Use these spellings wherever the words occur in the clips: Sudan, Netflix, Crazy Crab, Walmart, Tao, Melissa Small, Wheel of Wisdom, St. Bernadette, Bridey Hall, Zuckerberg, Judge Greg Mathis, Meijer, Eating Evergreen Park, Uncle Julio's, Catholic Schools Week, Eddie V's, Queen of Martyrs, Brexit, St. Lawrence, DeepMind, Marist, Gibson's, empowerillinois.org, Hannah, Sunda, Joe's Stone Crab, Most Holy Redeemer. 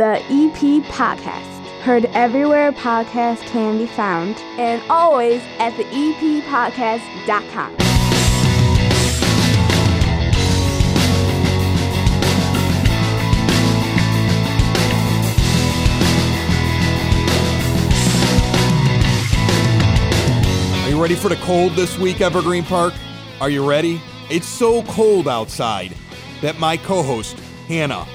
The EP podcast, heard everywhere podcasts can be found, and always at theeppodcast.com. Are you ready for the cold this week, Evergreen Park? Are you ready? It's so cold outside that my co-host, Hannah,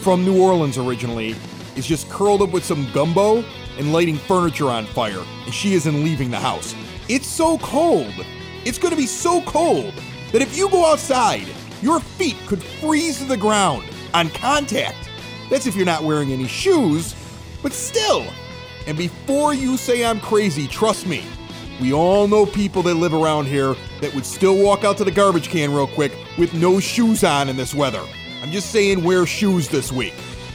from New Orleans originally, is just curled up with some gumbo and lighting furniture on fire, and she isn't leaving the house. It's so cold. It's going to be so cold that if you go outside, your feet could freeze to the ground on contact. That's if you're not wearing any shoes, but still. And before you say I'm crazy, trust me, we all know people that live around here that would still walk out to the garbage can real quick with no shoes on in this weather. I'm just saying, wear shoes this week.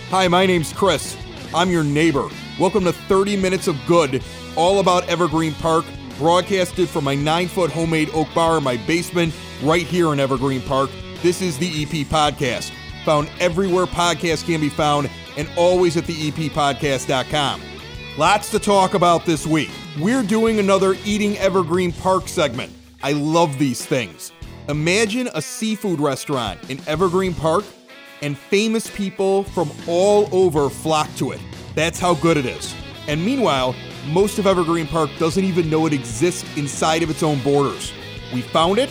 Hi, my name's Chris. I'm your neighbor. Welcome to 30 Minutes of Good, all about Evergreen Park, broadcasted from my 9-foot homemade oak bar in my basement right here in Evergreen Park. This is the EP podcast, found everywhere podcasts can be found and always at theeppodcast.com. Lots to talk about this week. We're doing another Eating Evergreen Park segment. I love these things. Imagine a seafood restaurant in Evergreen Park and famous people from all over flock to it. That's how good it is. And meanwhile, most of Evergreen Park doesn't even know it exists inside of its own borders. We found it,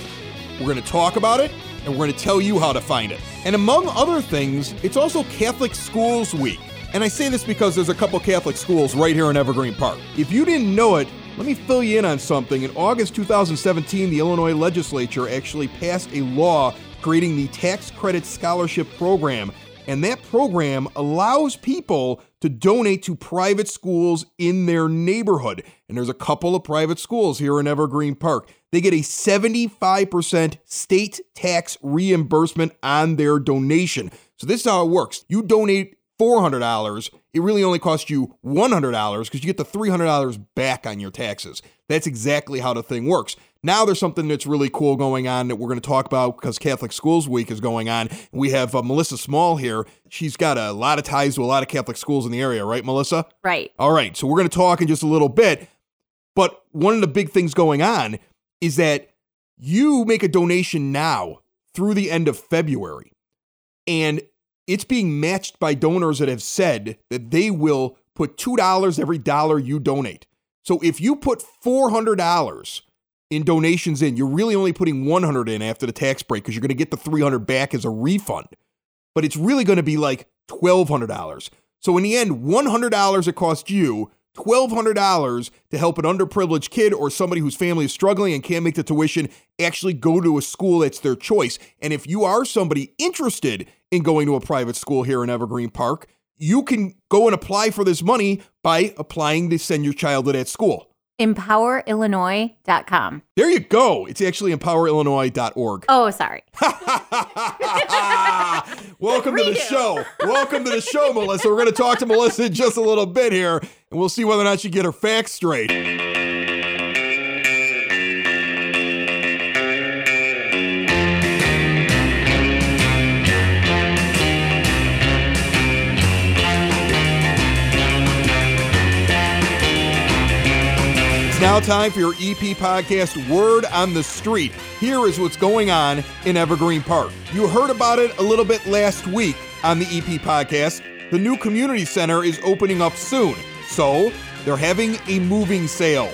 we're going to talk about it, and we're going to tell you how to find it. And among other things, it's also Catholic Schools Week. And I say this because there's a couple Catholic schools right here in Evergreen Park. If you didn't know it, let me fill you in on something. In August 2017, the Illinois legislature actually passed a law creating the Tax Credit Scholarship Program, and that program allows people to donate to private schools in their neighborhood. And there's a couple of private schools here in Evergreen Park. They get a 75% state tax reimbursement on their donation. So this is how it works. You donate $400, it really only costs you $100 because you get the $300 back on your taxes. That's exactly how the thing works. Now there's something that's really cool going on that we're going to talk about because Catholic Schools Week is going on. We have Melissa Small here. She's got a lot of ties to a lot of Catholic schools in the area, right, Melissa? Right. All right. So we're going to talk in just a little bit. But one of the big things going on is that you make a donation now through the end of February, and it's being matched by donors that have said that they will put $2 every dollar you donate. So if you put $400 in donations in, you're really only putting $100 in after the tax break because you're going to get the $300 back as a refund. But it's really going to be like $1,200. So in the end, $100 it costs you, $1,200 to help an underprivileged kid or somebody whose family is struggling and can't make the tuition actually go to a school that's their choice. And if you are somebody interested in going to a private school here in Evergreen Park, you can go and apply for this money by applying to send your child to that school. empowerillinois.com. There you go. It's actually empowerillinois.org. Oh, sorry. Welcome to the show. Welcome to the show, Melissa. We're going to talk to Melissa in just a little bit here, and we'll see whether or not she get her facts straight. Now time for your EP podcast, Word on the Street. Here is what's going on in Evergreen Park. You heard about it a little bit last week on the EP podcast. The new community center is opening up soon, so they're having a moving sale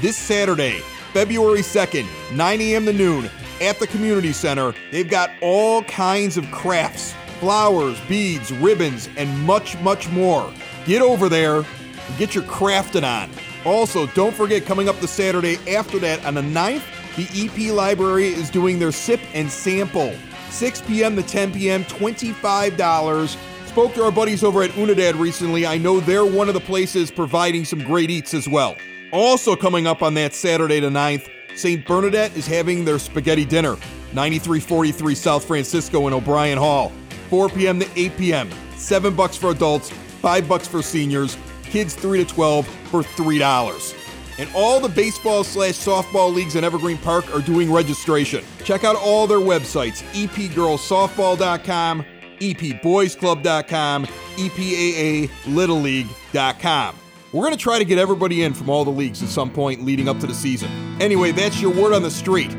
this Saturday, February 2nd, 9 a.m. to noon at the community center. They've got all kinds of crafts, flowers, beads, ribbons, and much, much more. Get over there and get your crafting on. Also, don't forget, coming up the Saturday after that, on the 9th, the EP Library is doing their Sip and Sample, 6 p.m. to 10 p.m., $25. Spoke to our buddies over at Unidad recently. I know they're one of the places providing some great eats as well. Also coming up on that Saturday the 9th, St. Bernadette is having their spaghetti dinner, 9343 South Francisco in O'Brien Hall, 4 p.m. to 8 p.m., $7 for adults, $5 for seniors, kids 3 to 12 for $3. And all the baseball/softball leagues in Evergreen Park are doing registration. Check out all their websites, epgirlsoftball.com, epboysclub.com, EPAALittleLeague.com. We're going to try to get everybody in from all the leagues at some point leading up to the season. Anyway, that's your word on the street.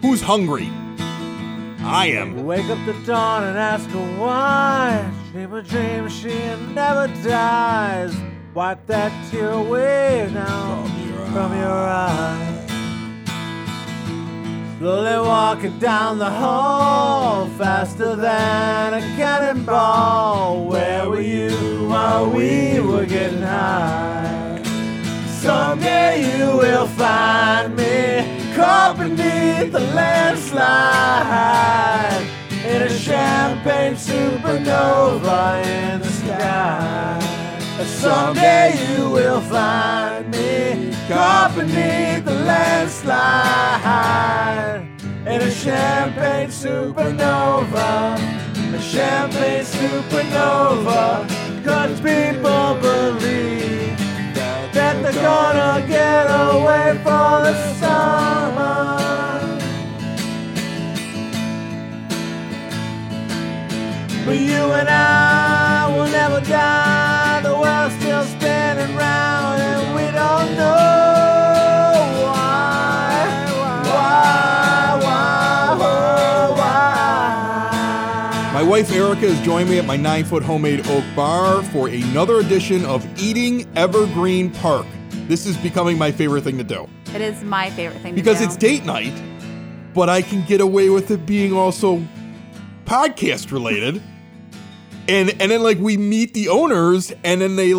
Who's hungry? I am. Wake up the dawn and ask her why. Dream a dream, she never dies. Wipe that tear away now from your eyes. Slowly walking down the hall, faster than a cannonball. Where were you while we were getting high? Someday you will find me caught beneath the landslide in a champagne supernova in the sky. Someday you will find me caught beneath the landslide in a champagne supernova, 'cause people believe that they're gonna get away for the summer. But you and I will never die, the world's still spinning round and we don't know. My wife Erica is joining me at my 9-foot homemade oak bar for another edition of Eating Evergreen Park. This is becoming my favorite thing to do. It is my favorite thing to do. Because it's date night, but I can get away with it being also podcast related. And then like we meet the owners and then they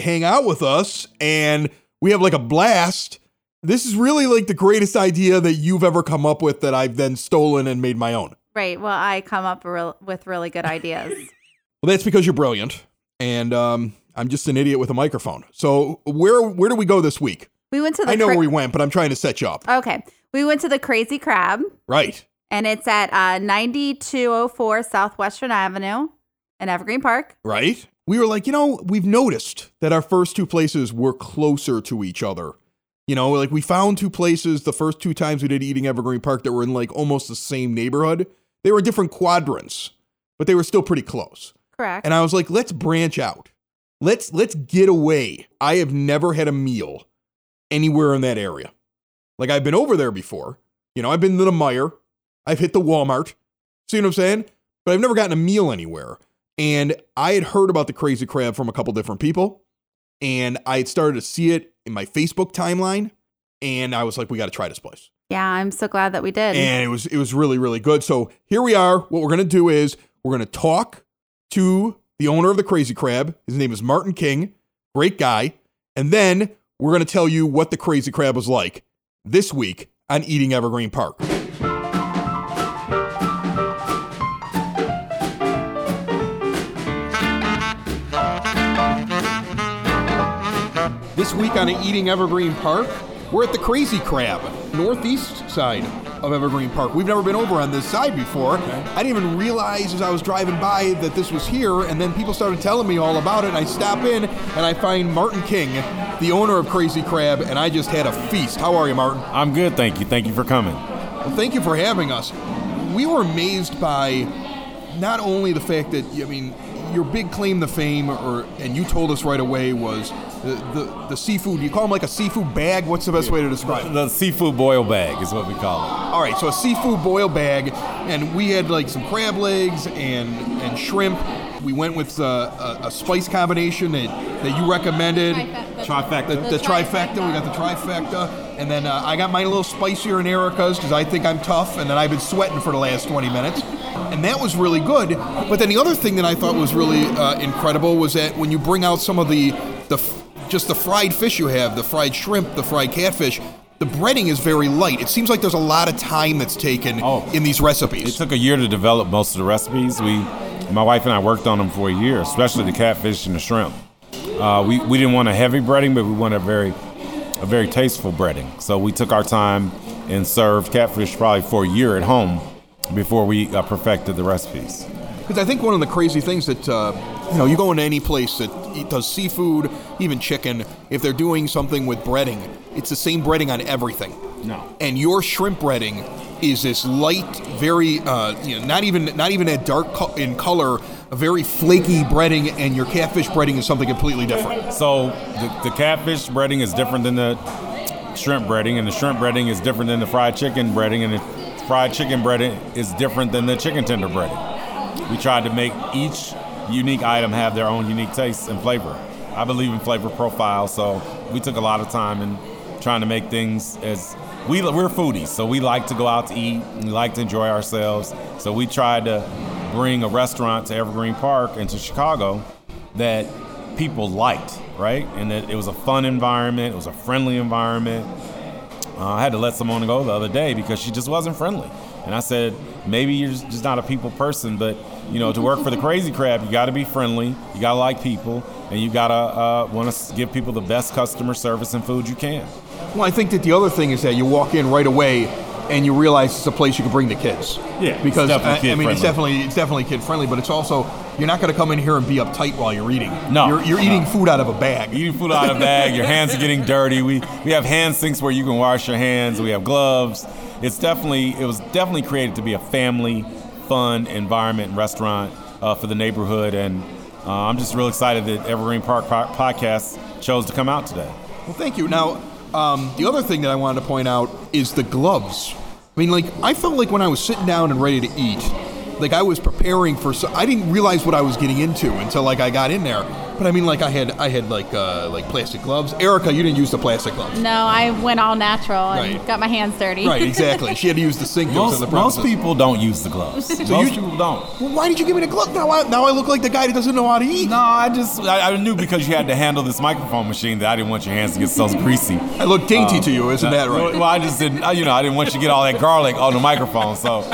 hang out with us and we have like a blast. This is really like the greatest idea that you've ever come up with that I've then stolen and made my own. Right. Well, I come up with really good ideas. Well, that's because you're brilliant. And I'm just an idiot with a microphone. So where do we go this week? We went to the I know where we went, but I'm trying to set you up. Okay. We went to the Crazy Crab. Right. And it's at 9204 Southwestern Avenue in Evergreen Park. Right. We were like, we've noticed that our first two places were closer to each other. We found two places the first two times we did Eating Evergreen Park that were in like almost the same neighborhood. They were different quadrants, but they were still pretty close. Correct. And I was like, let's branch out. Let's get away. I have never had a meal anywhere in that area. Like I've been over there before. I've been to the Meijer. I've hit the Walmart. See what I'm saying? But I've never gotten a meal anywhere. And I had heard about the Crazy Crab from a couple different people. And I had started to see it in my Facebook timeline. And I was like, we got to try this place. Yeah, I'm so glad that we did. And it was really, really good. So here we are. What we're going to do is we're going to talk to the owner of the Crazy Crab. His name is Martin King. Great guy. And then we're going to tell you what the Crazy Crab was like this week on Eating Evergreen Park. This week on Eating Evergreen Park, we're at the Crazy Crab, northeast side of Evergreen Park. We've never been over on this side before. Okay. I didn't even realize as I was driving by that this was here, and then people started telling me all about it, and I stop in, and I find Martin King, the owner of Crazy Crab, and I just had a feast. How are you, Martin? I'm good, thank you. Thank you for coming. Well, thank you for having us. We were amazed by not only the fact that, your big claim to fame, and you told us right away, was the seafood. You call them like a seafood bag? What's the best way to describe it? The seafood boil bag is what we call it. All right, so a seafood boil bag, and we had like some crab legs and shrimp. We went with a spice combination that you recommended. Trifecta. The trifecta. We got the trifecta. And then I got mine a little spicier than Erica's because I think I'm tough. And then I've been sweating for the last 20 minutes. And that was really good. But then the other thing that I thought was really incredible was that when you bring out some of the fried fish you have, the fried shrimp, the fried catfish, the breading is very light. It seems like there's a lot of time that's taken in these recipes. It took a year to develop most of the recipes. My wife and I worked on them for a year, especially the catfish and the shrimp. We didn't want a heavy breading, but we wanted a very tasteful breading. So we took our time and served catfish probably for a year at home before we perfected the recipes. Because I think one of the crazy things that, you go into any place that does seafood, even chicken, if they're doing something with breading, it's the same breading on everything. No. And your shrimp breading is this light, very not even that dark in color, a very flaky breading, and your catfish breading is something completely different. So the catfish breading is different than the shrimp breading, and the shrimp breading is different than the fried chicken breading, and the fried chicken breading is different than the chicken tender breading. We tried to make each unique item have their own unique taste and flavor. I believe in flavor profile, so we took a lot of time in trying to make things as... We're foodies, so we like to go out to eat. We like to enjoy ourselves. So we tried to bring a restaurant to Evergreen Park and to Chicago that people liked, right? And that it was a fun environment. It was a friendly environment. I had to let someone go the other day because she just wasn't friendly. And I said, maybe you're just not a people person, but, you know, to work for the Crazy Crab, you got to be friendly. You got to like people. And you got to want to give people the best customer service and food you can. Well, I think that the other thing is that you walk in right away and you realize it's a place you can bring the kids. Yeah, because it's definitely kid friendly, but it's also, you're not going to come in here and be uptight while you're eating. No, you're eating food out of a bag. You're eating food out of a bag. Your hands are getting dirty. We have hand sinks where you can wash your hands. We have gloves. It was definitely created to be a family, fun environment and restaurant for the neighborhood, and I'm just real excited that Evergreen Park Podcast chose to come out today. Well, thank you. Now. The other thing that I wanted to point out is the gloves. I mean, like, I felt like when I was sitting down and ready to eat, like I was preparing for, I didn't realize what I was getting into until like I got in there. But I mean, like I had like plastic gloves. Erica, you didn't use the plastic gloves. No, I went all natural and got my hands dirty. Right, exactly. She had to use the sink. Most people don't use the gloves. People don't. Well, why did you give me the gloves? Now I look like the guy that doesn't know how to eat. No, I knew because you had to handle this microphone machine that I didn't want your hands to get so greasy. I look dainty to you, isn't that right? Well, I just didn't. I didn't want you to get all that garlic on the microphone, so.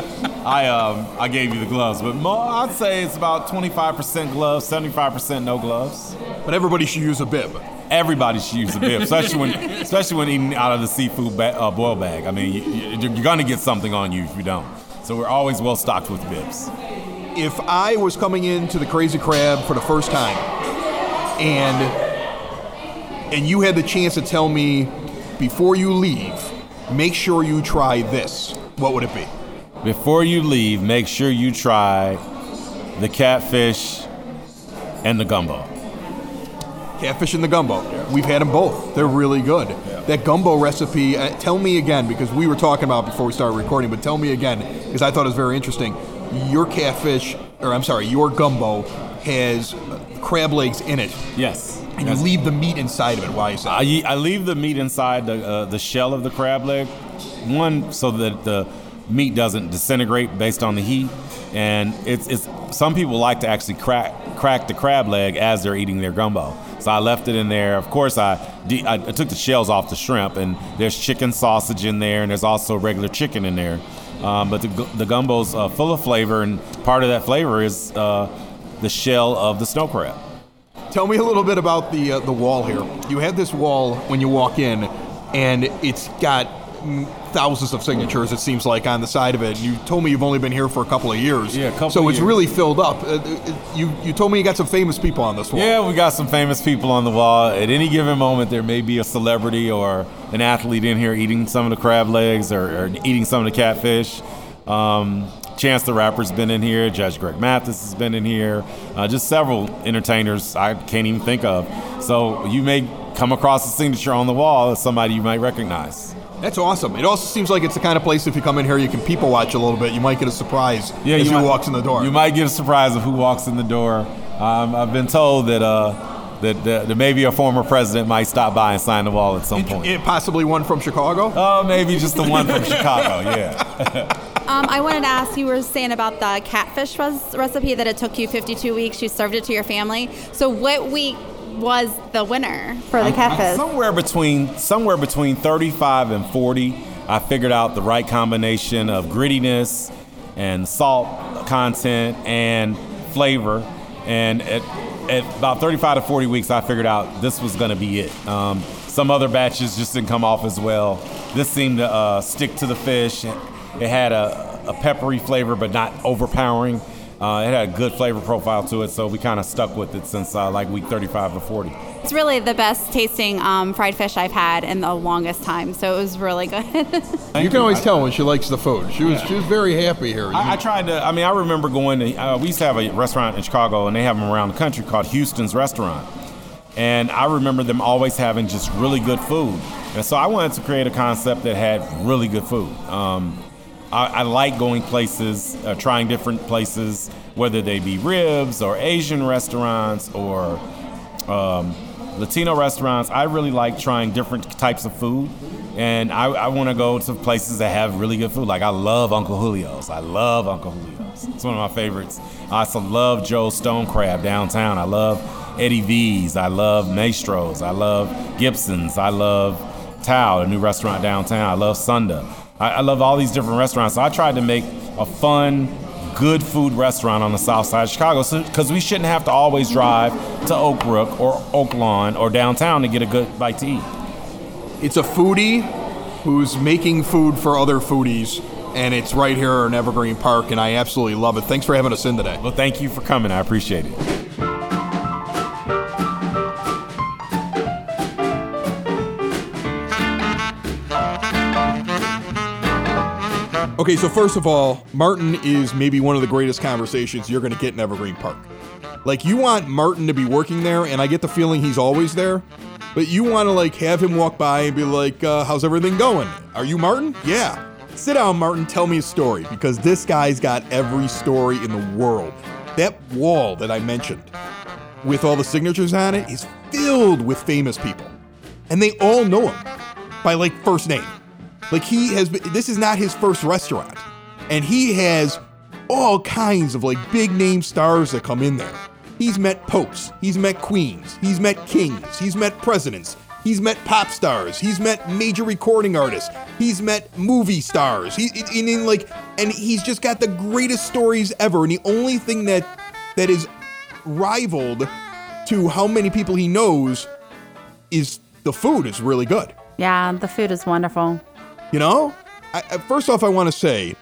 I gave you the gloves, but I'd say it's about 25% gloves, 75% no gloves. But everybody should use a bib. Everybody should use a bib, especially when eating out of the seafood boil bag. I mean, you're going to get something on you if you don't. So we're always well stocked with bibs. If I was coming into the Crazy Crab for the first time, and you had the chance to tell me, before you leave, make sure you try this, what would it be? Before you leave, make sure you try the catfish and the gumbo. Catfish and the gumbo. Yeah. We've had them both. They're really good. Yeah. That gumbo recipe, tell me again, because we were talking about before we started recording, but tell me again, because I thought it was very interesting. Your gumbo has crab legs in it. Yes. And you leave the meat inside of it. Why is that? I leave the meat inside the shell of the crab leg. One, so that the meat doesn't disintegrate based on the heat, and it's some people like to actually crack the crab leg as they're eating their gumbo. So I left it in there. Of course, I took the shells off the shrimp, and there's chicken sausage in there, and there's also regular chicken in there. But the gumbo's full of flavor, and part of that flavor is the shell of the snow crab. Tell me a little bit about the wall here. You have this wall when you walk in, and it's got thousands of signatures, it seems like, on the side of it. You told me you've only been here for a couple of years. Yeah, a couple so of years. So it's really filled up. You told me you got some famous people on this wall. Yeah, we got some famous people on the wall. At any given moment, there may be a celebrity or an athlete in here eating some of the crab legs or eating some of the catfish. Chance the Rapper's been in here. Judge Greg Mathis has been in here. Just several entertainers I can't even think of. So you may come across a signature on the wall of somebody you might recognize. That's awesome. It also seems like it's the kind of place, if you come in here, you can people watch a little bit. You might get a surprise as who walks in the door. You might get a surprise of who walks in the door. I've been told that maybe a former president might stop by and sign the wall at some point. Possibly one from Chicago? Oh, maybe just the one from Chicago, yeah. I wanted to ask, you were saying about the catfish recipe, that it took you 52 weeks. You served it to your family. So what week was the winner for the catfish? Somewhere between 35 and 40. I figured out the right combination of grittiness and salt content and flavor. And at about 35 to 40 weeks, I figured out this was going to be it. Some other batches just didn't come off as well. This seemed to stick to the fish. It had a peppery flavor, but not overpowering. It had a good flavor profile to it, so we kind of stuck with it since like week 35 to 40. It's really the best tasting fried fish I've had in the longest time, so it was really good. You can always tell when she likes the food. She was very happy here. I remember going to, we used to have a restaurant in Chicago, and they have them around the country called Houston's Restaurant. And I remember them always having just really good food. And so I wanted to create a concept that had really good food. I like going places, trying different places, whether they be ribs or Asian restaurants or Latino restaurants. I really like trying different types of food, and I want to go to places that have really good food. Like I love Uncle Julio's. It's one of my favorites. I also love Joe's Stone Crab downtown. I love Eddie V's. I love Maestro's. I love Gibson's. I love Tao, a new restaurant downtown. I love Sunda. I love all these different restaurants. So I tried to make a fun, good food restaurant on the south side of Chicago, because we shouldn't have to always drive to Oak Brook or Oak Lawn or downtown to get a good bite to eat. It's a foodie who's making food for other foodies, and it's right here in Evergreen Park, and I absolutely love it. Thanks for having us in today. Well, thank you for coming. I appreciate it. Okay, so first of all, Martin is maybe one of the greatest conversations you're going to get in Evergreen Park. Like, you want Martin to be working there, and I get the feeling he's always there, but you want to, like, have him walk by and be like, how's everything going? Are you Martin? Yeah. Sit down, Martin. Tell me a story, because this guy's got every story in the world. That wall that I mentioned with all the signatures on it is filled with famous people, and they all know him by, like, first name. Like, he has been, this is not his first restaurant, and he has all kinds of, like, big name stars that come in there. He's met popes, he's met queens, he's met kings, he's met presidents, he's met pop stars, he's met major recording artists, he's met movie stars. And he's just got the greatest stories ever. And the only thing that is rivaled to how many people he knows is the food is really good. Yeah, the food is wonderful. You know, first off, I want to say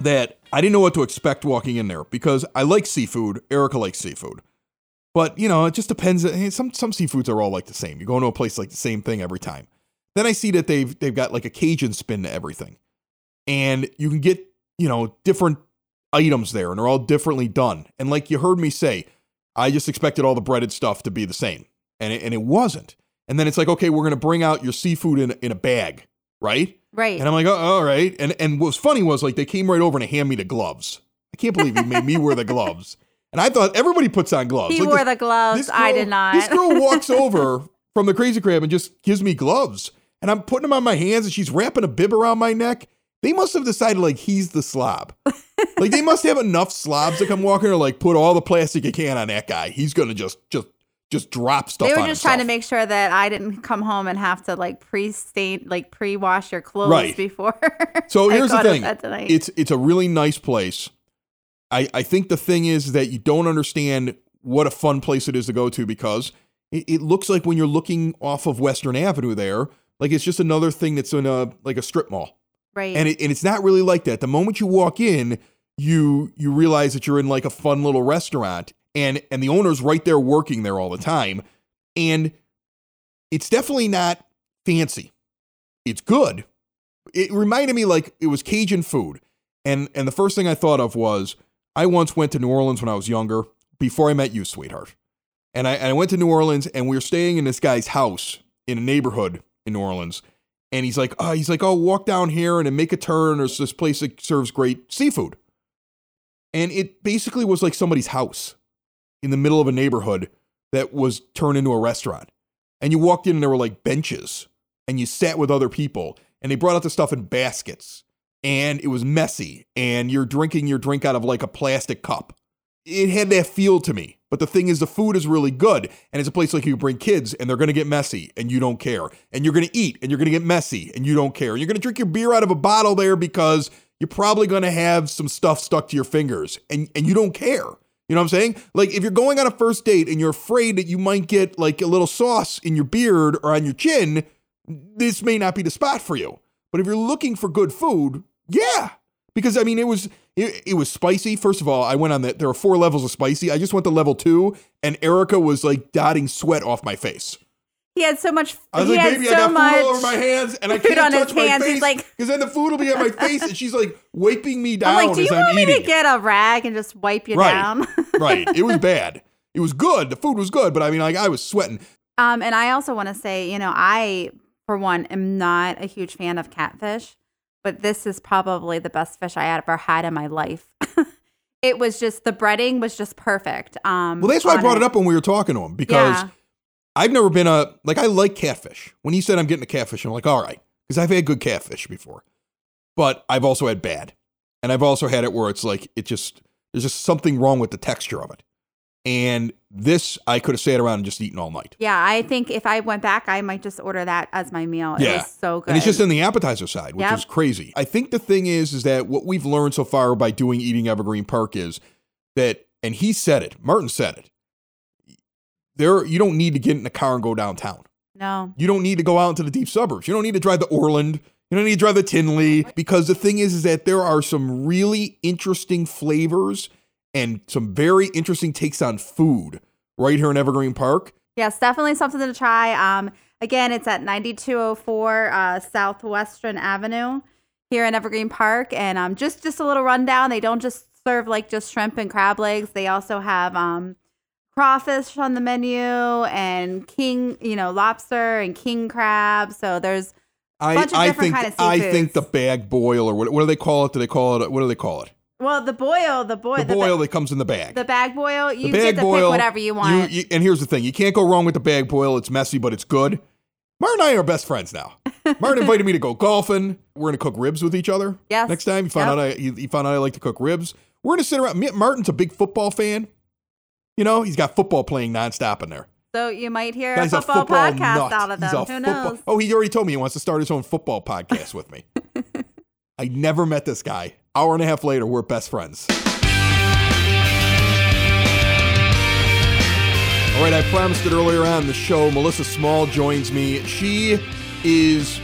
that I didn't know what to expect walking in there, because I like seafood. Erica likes seafood. But, you know, it just depends. Some seafoods are all like the same. You go into a place like the same thing every time. Then I see that they've got like a Cajun spin to everything. And you can get, you know, different items there, and they're all differently done. And like you heard me say, I just expected all the breaded stuff to be the same. And it wasn't. And then it's like, okay, we're going to bring out your seafood in a bag. Right. And I'm like, oh, all right. And what's funny was, like, they came right over and handed me the gloves. I can't believe you made me wear the gloves. And I thought everybody puts on gloves. He wore the gloves. This girl, I did not. This girl walks over from the Crazy Crab and just gives me gloves. And I'm putting them on my hands, and she's wrapping a bib around my neck. They must have decided, like, he's the slob. Like, they must have enough slobs that come walking or, like, put all the plastic you can on that guy. He's going to just drop stuff on himself. They were just trying to make sure that I didn't come home and have to, like, pre-wash your clothes before. So here's the thing. It's a really nice place. I think the thing is that you don't understand what a fun place it is to go to, because it looks like when you're looking off of Western Avenue there, like it's just another thing that's in a strip mall. Right. And it's not really like that. The moment you walk in, you realize that you're in like a fun little restaurant. And the owner's right there working there all the time. And it's definitely not fancy. It's good. It reminded me like it was Cajun food. And the first thing I thought of was I once went to New Orleans when I was younger, before I met you, sweetheart. And I went to New Orleans, and we were staying in this guy's house in a neighborhood in New Orleans. And he's like, walk down here and then make a turn. There's this place that serves great seafood. And it basically was like somebody's house in the middle of a neighborhood that was turned into a restaurant. And you walked in and there were like benches, and you sat with other people, and they brought out the stuff in baskets, and it was messy, and you're drinking your drink out of like a plastic cup. It had that feel to me. But the thing is, the food is really good, and it's a place like you bring kids and they're going to get messy and you don't care. And you're going to eat and you're going to get messy and you don't care. You're going to drink your beer out of a bottle there because you're probably going to have some stuff stuck to your fingers and you don't care. You know what I'm saying? Like, if you're going on a first date and you're afraid that you might get like a little sauce in your beard or on your chin, this may not be the spot for you. But if you're looking for good food, yeah. Because, I mean, it was It was spicy. First of all, I went on that. There are 4 levels of spicy. I just went to level 2, and Erica was like dotting sweat off my face. He had so much. I was like, baby, I got food all over my hands, and I can't touch my face because then the food will be on my face. And she's like wiping me down. I'm like, do you want me to get a rag and just wipe you down? Right. It was bad. It was good. The food was good, but I mean, like, I was sweating. And I also want to say, you know, I for one am not a huge fan of catfish, but this is probably the best fish I ever had in my life. It was just, the breading was just perfect. Well, that's why I brought it up when we were talking to him, because. Yeah. I've never been I like catfish. When he said I'm getting a catfish, I'm like, all right, because I've had good catfish before, but I've also had bad. And I've also had it where it's like, there's just something wrong with the texture of it. And this, I could have sat around and just eaten all night. Yeah. I think if I went back, I might just order that as my meal. Yeah. It was so good. And it's just in the appetizer side, which is crazy. I think the thing is that what we've learned so far by eating Evergreen Park is that, and he said it, Martin said it, you don't need to get in a car and go downtown. No. You don't need to go out into the deep suburbs. You don't need to drive to Orland. You don't need to drive to Tinley. Because the thing is that there are some really interesting flavors and some very interesting takes on food right here in Evergreen Park. Yes, definitely something to try. Again, it's at 9204 Southwestern Avenue here in Evergreen Park. And just a little rundown. They don't just serve just shrimp and crab legs. They also have... crawfish on the menu and lobster and king crab. So there's a bunch of different kind of seafoods. I think the bag boil or what do they call it? What do they call it? Well, the boil that comes in the bag. The bag boil. You get to pick whatever you want. And here's the thing. You can't go wrong with the bag boil. It's messy, but it's good. Martin and I are best friends now. Martin invited me to go golfing. We're going to cook ribs with each other. Yes. Next time. He found out I like to cook ribs. We're going to sit around. Martin's a big football fan. You know, he's got football playing nonstop in there. So you might hear a football podcast nut. Out of them. Who knows? Oh, he already told me he wants to start his own football podcast with me. I never met this guy. Hour and a half later, we're best friends. All right, I promised it earlier on the show. Melissa Small joins me. She is,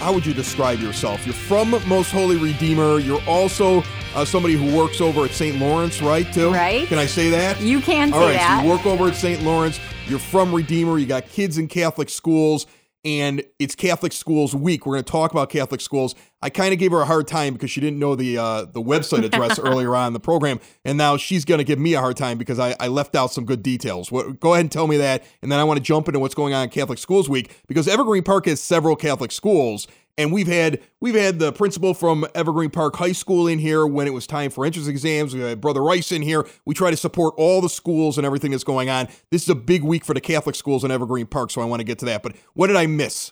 how would you describe yourself? You're from Most Holy Redeemer. You're also... somebody who works over at St. Lawrence, right, too? Right. Can I say that? You can say that. All right, so you work over at St. Lawrence. You're from Redeemer. You got kids in Catholic schools, and it's Catholic Schools Week. We're going to talk about Catholic schools. I kind of gave her a hard time because she didn't know the website address earlier on in the program, and now she's going to give me a hard time because I left out some good details. Go ahead and tell me that, and then I want to jump into what's going on in Catholic Schools Week because Evergreen Park has several Catholic schools. And we've had the principal from Evergreen Park High School in here when it was time for entrance exams. We had Brother Rice in here. We try to support all the schools and everything that's going on. This is a big week for the Catholic schools in Evergreen Park, so I want to get to that. But what did I miss?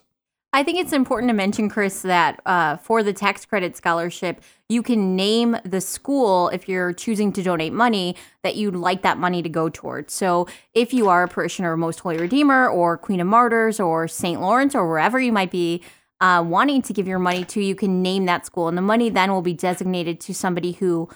I think it's important to mention, Chris, that for the tax credit scholarship, you can name the school if you're choosing to donate money that you'd like that money to go towards. So if you are a parishioner of Most Holy Redeemer or Queen of Martyrs or St. Lawrence or wherever you might be, wanting to give your money to, you can name that school. And the money then will be designated to somebody who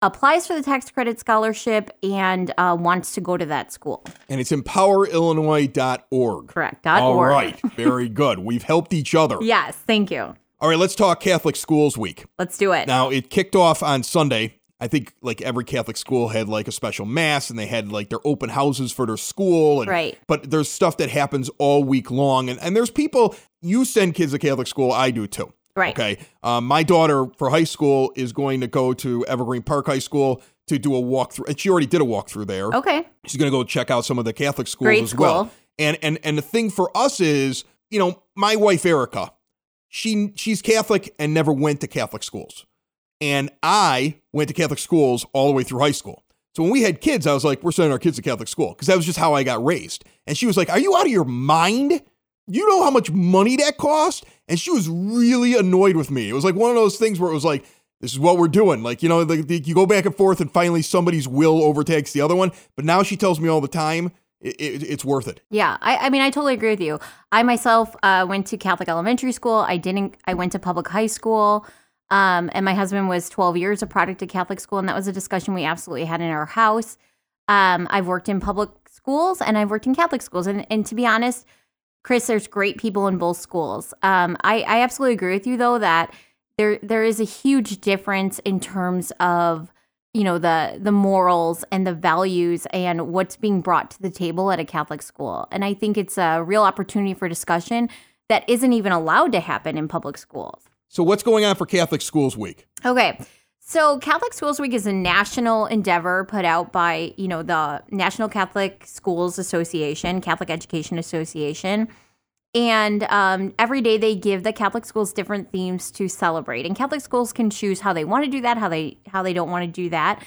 applies for the tax credit scholarship and wants to go to that school. And it's empowerillinois.org. Correct. .org. All right. Very good. We've helped each other. Yes. Thank you. All right. Let's talk Catholic Schools Week. Let's do it. Now, it kicked off on Sunday. I think every Catholic school had a special mass and they had their open houses for their school. And, right. But there's stuff that happens all week long. And there's people... You send kids to Catholic school. I do too. Right. Okay. My daughter for high school is going to go to Evergreen Park High School to do a walkthrough. And she already did a walkthrough there. Okay. She's going to go check out some of the Catholic schools well. And the thing for us is, you know, my wife, Erica, she's Catholic and never went to Catholic schools. And I went to Catholic schools all the way through high school. So when we had kids, I was like, we're sending our kids to Catholic school because that was just how I got raised. And she was like, are you out of your mind? You know how much money that cost? And she was really annoyed with me. It was one of those things where it was this is what we're doing. You go back and forth and finally somebody's will overtakes the other one. But now she tells me all the time, it's worth it. Yeah. I mean, I totally agree with you. I myself went to Catholic elementary school. I went to public high school. And my husband was 12 years a product of Catholic school. And that was a discussion we absolutely had in our house. I've worked in public schools and I've worked in Catholic schools. And to be honest, Chris, there's great people in both schools. I absolutely agree with you, though, that there is a huge difference in terms of, you know, the morals and the values and what's being brought to the table at a Catholic school. And I think it's a real opportunity for discussion that isn't even allowed to happen in public schools. So what's going on for Catholic Schools Week? Okay. So Catholic Schools Week is a national endeavor put out by, you know, the National Catholic Schools Association, Catholic Education Association. And every day they give the Catholic schools different themes to celebrate. And Catholic schools can choose how they want to do that, how they don't want to do that.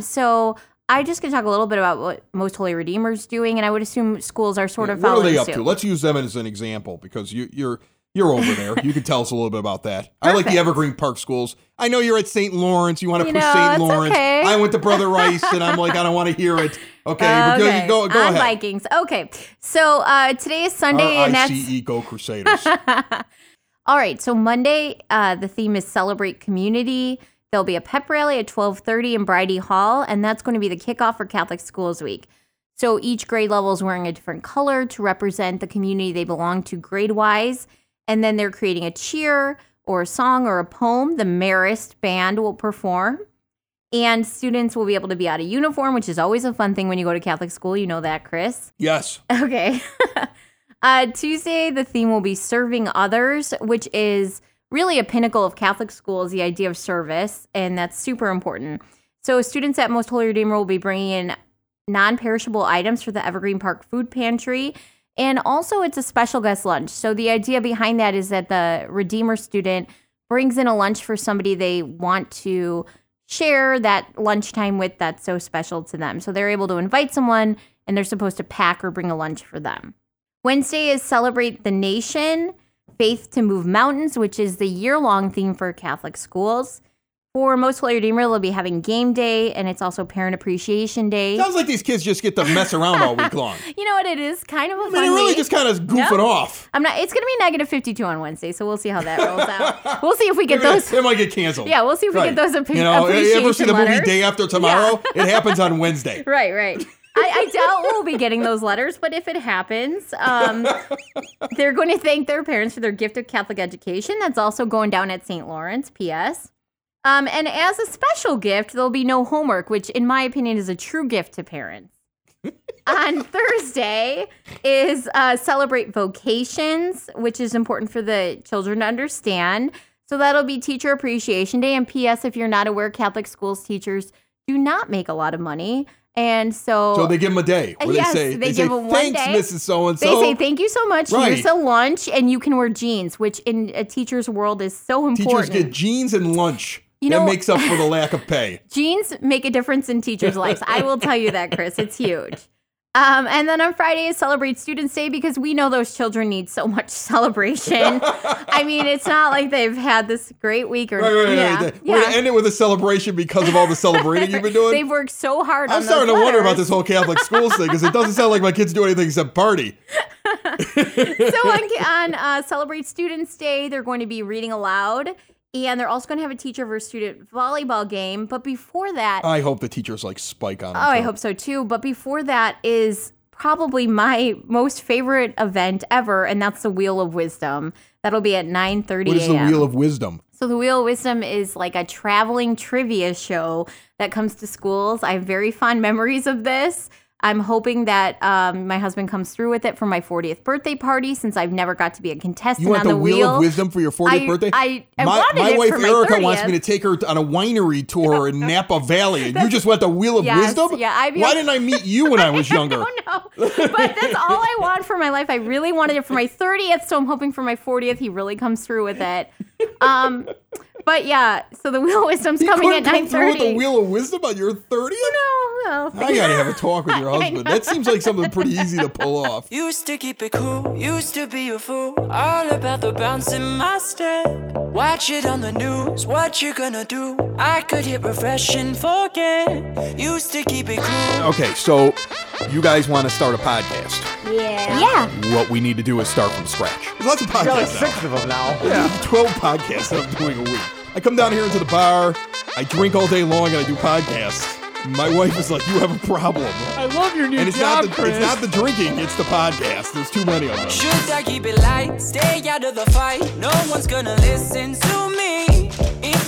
So I just going to talk a little bit about what Most Holy Redeemer is doing. And I would assume schools are sort of following suit. What are they up to? Let's use them as an example because you're over there. You can tell us a little bit about that. Perfect. I like the Evergreen Park schools. I know you're at St. Lawrence. You want to push St. Lawrence. Okay. I went to Brother Rice, and I'm like, I don't want to hear it. Okay. Go ahead. On Vikings. Okay. So today is Sunday, and that's RICE Go Crusaders. All right. So Monday, the theme is Celebrate Community. There'll be a pep rally at 12:30 in Bridey Hall, and that's going to be the kickoff for Catholic Schools Week. So each grade level is wearing a different color to represent the community they belong to grade-wise. And then they're creating a cheer or a song or a poem. The Marist band will perform. And students will be able to be out of uniform, which is always a fun thing when you go to Catholic school. You know that, Chris? Yes. Okay. Tuesday, the theme will be Serving Others, which is really a pinnacle of Catholic schools, the idea of service. And that's super important. So students at Most Holy Redeemer will be bringing in non-perishable items for the Evergreen Park Food Pantry. And also, it's a special guest lunch. So the idea behind that is that the Redeemer student brings in a lunch for somebody they want to share that lunchtime with that's so special to them. So they're able to invite someone, and they're supposed to pack or bring a lunch for them. Wednesday is Celebrate the Nation, Faith to Move Mountains, which is the year-long theme for Catholic schools. For Most Holy Redeemer, they'll be having game day, and it's also Parent Appreciation Day. Sounds like these kids just get to mess around all week long. You know what? It is kind of a fun week. I mean, they're really just kind of goofing off. It's going to be negative 52 on Wednesday, so we'll see how that rolls out. We'll see if we get those. It might get canceled. Yeah, we'll see if we get those appreciation letters. You ever see the movie Day After Tomorrow? Yeah. It happens on Wednesday. Right. I doubt we'll be getting those letters, but if it happens, they're going to thank their parents for their gift of Catholic education. That's also going down at St. Lawrence, P.S. And as a special gift, there'll be no homework, which, in my opinion, is a true gift to parents. On Thursday is Celebrate Vocations, which is important for the children to understand. So that'll be Teacher Appreciation Day. And P.S., if you're not aware, Catholic schools teachers do not make a lot of money. And so they give them a day. They say, thanks, Mrs. So-and-so. They say, thank you so much. Right. Here's a lunch, and you can wear jeans, which in a teacher's world is so important. Teachers get jeans and lunch. That makes up for the lack of pay. Jeans make a difference in teachers' lives. I will tell you that, Chris. It's huge. And then on Friday is Celebrate Students Day because we know those children need so much celebration. I mean, it's not like they've had this great week. Right. We're going to end it with a celebration because of all the celebrating you've been doing. They've worked so hard on those letters. I'm starting to wonder about this whole Catholic schools thing because it doesn't sound like my kids do anything except party. So on Celebrate Students Day, they're going to be reading aloud. And they're also going to have a teacher versus student volleyball game. But before that... I hope the teachers like spike on them. I hope so too. But before that is probably my most favorite event ever. And that's the Wheel of Wisdom. That'll be at 9:30 a.m. What is the Wheel of Wisdom? So the Wheel of Wisdom is like a traveling trivia show that comes to schools. I have very fond memories of this. I'm hoping that my husband comes through with it for my 40th birthday party since I've never got to be a contestant on the Wheel. You want the Wheel of Wisdom for your 40th birthday? My wife Erica wants me to take her on a winery tour in Napa Valley, and you just went the Wheel of Wisdom? Yeah, why didn't I meet you when I was younger? I don't know, but that's all I want for my life. I really wanted it for my 30th, so I'm hoping for my 40th he really comes through with it. But yeah, so the Wheel of Wisdom's coming at 9:30. You couldn't come through with the Wheel of Wisdom on your 30th? No. I gotta have a talk with your husband. That seems like something pretty easy to pull off. Used to keep it cool, used to be a fool, all about the bounce in my step. Watch it on the news, what you gonna do? I could hit refresh and forget. Used to keep it cool. Okay, so you guys want to start a podcast? Yeah. What we need to do is start from scratch. There's lots of podcasts. There's like 6 of them now. Yeah, 12 podcasts I'm doing a week. I come down here into the bar, I drink all day long, and I do podcasts. My wife is like, you have a problem. I love your new job, Chris. It's not the drinking, it's the podcast. There's too many of them. Should I keep it light? Stay out of the fight. No one's gonna listen to me.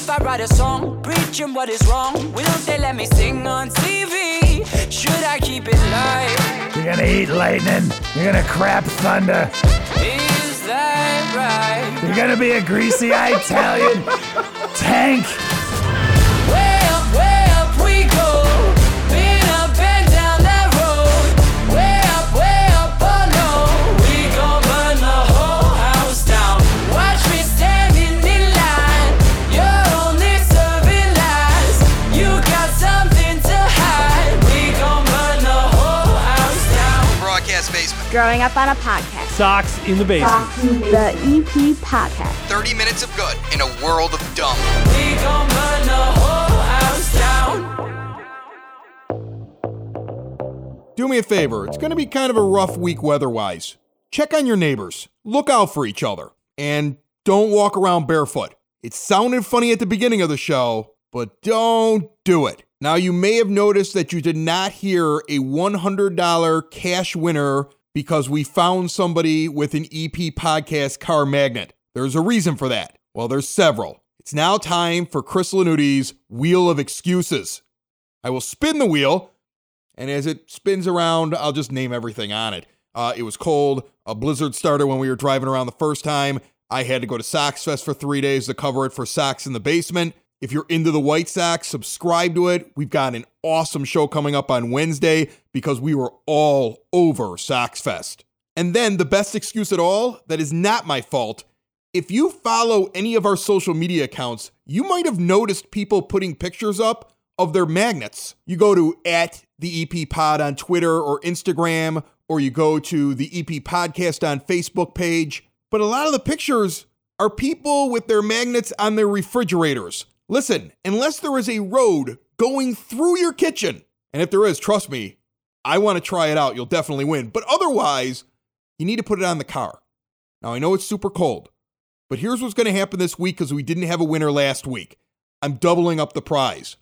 if I write a song preaching what is wrong? Will they let me sing on TV? Should I keep it live? You're gonna eat lightning. You're gonna crap thunder. Is that right? You're gonna be a greasy Italian tank. Growing up on a podcast. Sox in the Basement. The EP podcast. 30 minutes of good in a world of dumb. We gon' burn the whole house down. Do me a favor. It's going to be kind of a rough week weather-wise. Check on your neighbors. Look out for each other. And don't walk around barefoot. It sounded funny at the beginning of the show, but don't do it. Now, you may have noticed that you did not hear a $100 cash winner because we found somebody with an EP podcast car magnet. There's a reason for that. Well, there's several. It's now time for Chris Lanuti's Wheel of Excuses. I will spin the wheel, and as it spins around, I'll just name everything on it. It was cold. A blizzard started when we were driving around the first time. I had to go to SoxFest for 3 days to cover it for Sox in the Basement. If you're into the White Sox, subscribe to it. We've got an awesome show coming up on Wednesday because we were all over SoxFest. And then the best excuse at all, that is not my fault. If you follow any of our social media accounts, you might have noticed people putting pictures up of their magnets. You go to @theeppod on Twitter or Instagram, or you go to the EP podcast on Facebook page. But a lot of the pictures are people with their magnets on their refrigerators. Listen, unless there is a road going through your kitchen, and if there is, trust me, I want to try it out. You'll definitely win. But otherwise, you need to put it on the car. Now, I know it's super cold, but here's what's going to happen this week because we didn't have a winner last week. I'm doubling up the prize.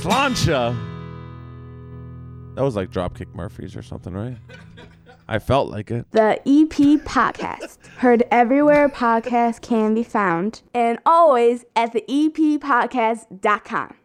Slancha. That was like Dropkick Murphys or something, right? I felt like it. The EP Podcast. Heard everywhere podcasts can be found and always at theeppodcast.com.